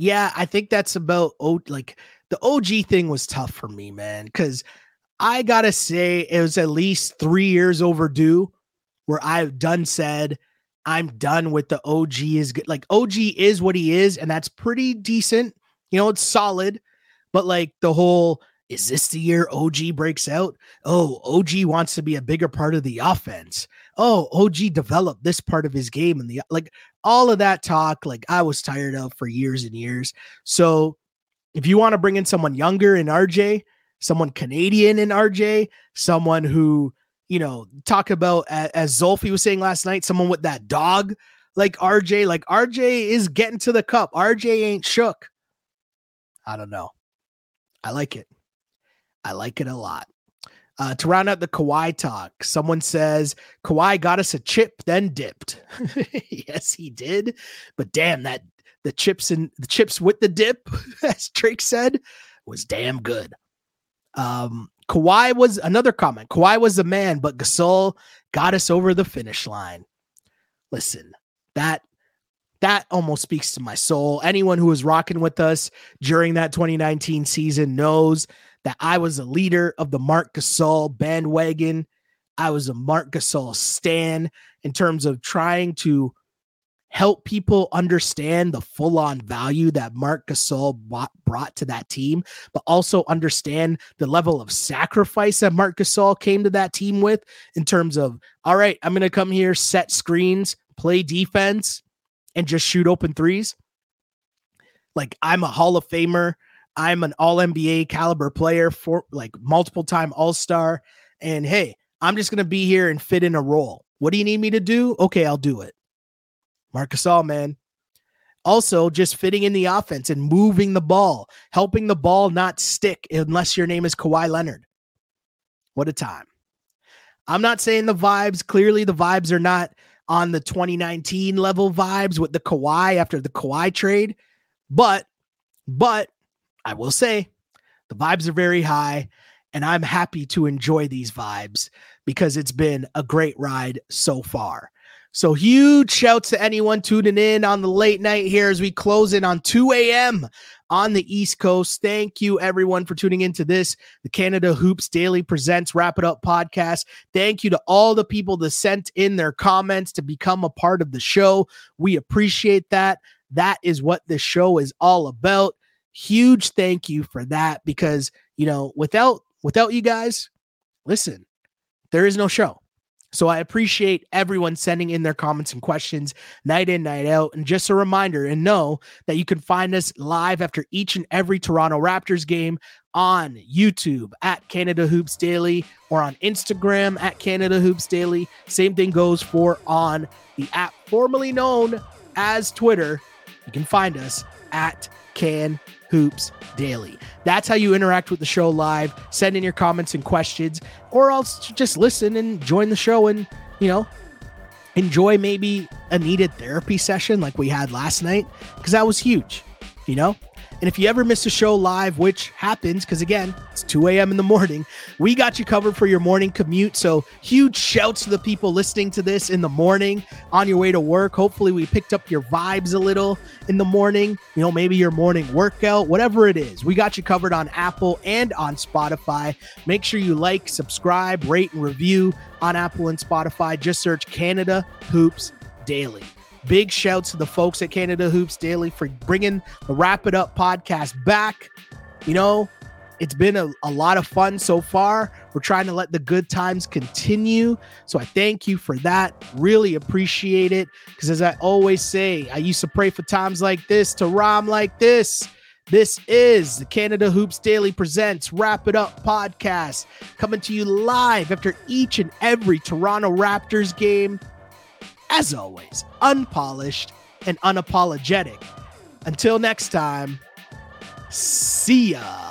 Yeah, I think that's about, the OG thing was tough for me, man, because I got to say it was at least 3 years overdue where I've said I'm done with the OG is good. Like, OG is what he is, and that's pretty decent. It's solid, but like the whole, is this the year OG breaks out? Oh, OG wants to be a bigger part of the offense. Oh, OG developed this part of his game. And all of that talk, I was tired of for years and years. So if you want to bring in someone younger in RJ, someone Canadian in RJ, someone who, talk about, as Zolfi was saying last night, someone with that dog, like RJ is getting to the cup. RJ ain't shook. I don't know. I like it. I like it a lot. To round out the Kawhi talk, someone says Kawhi got us a chip, then dipped. Yes, he did. But damn, that the chips with the dip, as Drake said, was damn good. Kawhi was another comment. Kawhi was the man, but Gasol got us over the finish line. Listen, that almost speaks to my soul. Anyone who was rocking with us during that 2019 season knows that I was a leader of the Marc Gasol bandwagon. I was a Marc Gasol stan in terms of trying to help people understand the full-on value that Marc Gasol brought to that team, but also understand the level of sacrifice that Marc Gasol came to that team with in terms of, all right, I'm going to come here, set screens, play defense, and just shoot open threes. I'm a Hall of Famer. I'm an all-NBA caliber player, for multiple-time all-star. And hey, I'm just going to be here and fit in a role. What do you need me to do? Okay, I'll do it. Marc Gasol, man. Also, just fitting in the offense and moving the ball, helping the ball not stick unless your name is Kawhi Leonard. What a time. I'm not saying the vibes. Clearly, the vibes are not on the 2019 level vibes with the Kawhi after the Kawhi trade. But I will say the vibes are very high, and I'm happy to enjoy these vibes because it's been a great ride so far. So huge shouts to anyone tuning in on the late night here as we close in on 2 a.m. on the East Coast. Thank you, everyone, for tuning into this. The Canada Hoops Daily presents Wrap It Up podcast. Thank you to all the people that sent in their comments to become a part of the show. We appreciate that. That is what this show is all about. Huge thank you for that because, you know, without you guys, listen, there is no show. So I appreciate everyone sending in their comments and questions night in, night out. And just a reminder, and know that you can find us live after each and every Toronto Raptors game on YouTube at Canada Hoops Daily or on Instagram at Canada Hoops Daily. Same thing goes for on the app formerly known as Twitter. You can find us at Can Hoops Daily. That's how you interact with the show live. Send in your comments and questions, or else just listen and join the show and, you know, enjoy maybe a needed therapy session like we had last night, because that was huge, you know. And if you ever miss a show live, which happens, because again, it's 2 a.m. in the morning, we got you covered for your morning commute. So huge shouts to the people listening to this in the morning on your way to work. Hopefully we picked up your vibes a little in the morning, you know, maybe your morning workout, whatever it is. We got you covered on Apple and on Spotify. Make sure you like, subscribe, rate, and review on Apple and Spotify. Just search Canada Hoops Daily. Big shouts to the folks at Canada Hoops Daily for bringing the Wrap It Up podcast back. You know, it's been a lot of fun so far. We're trying to let the good times continue. So I thank you for that. Really appreciate it. Because as I always say, I used to pray for times like this to rhyme like this. This is the Canada Hoops Daily presents Wrap It Up podcast, coming to you live after each and every Toronto Raptors game. As always, unpolished and unapologetic. Until next time, see ya.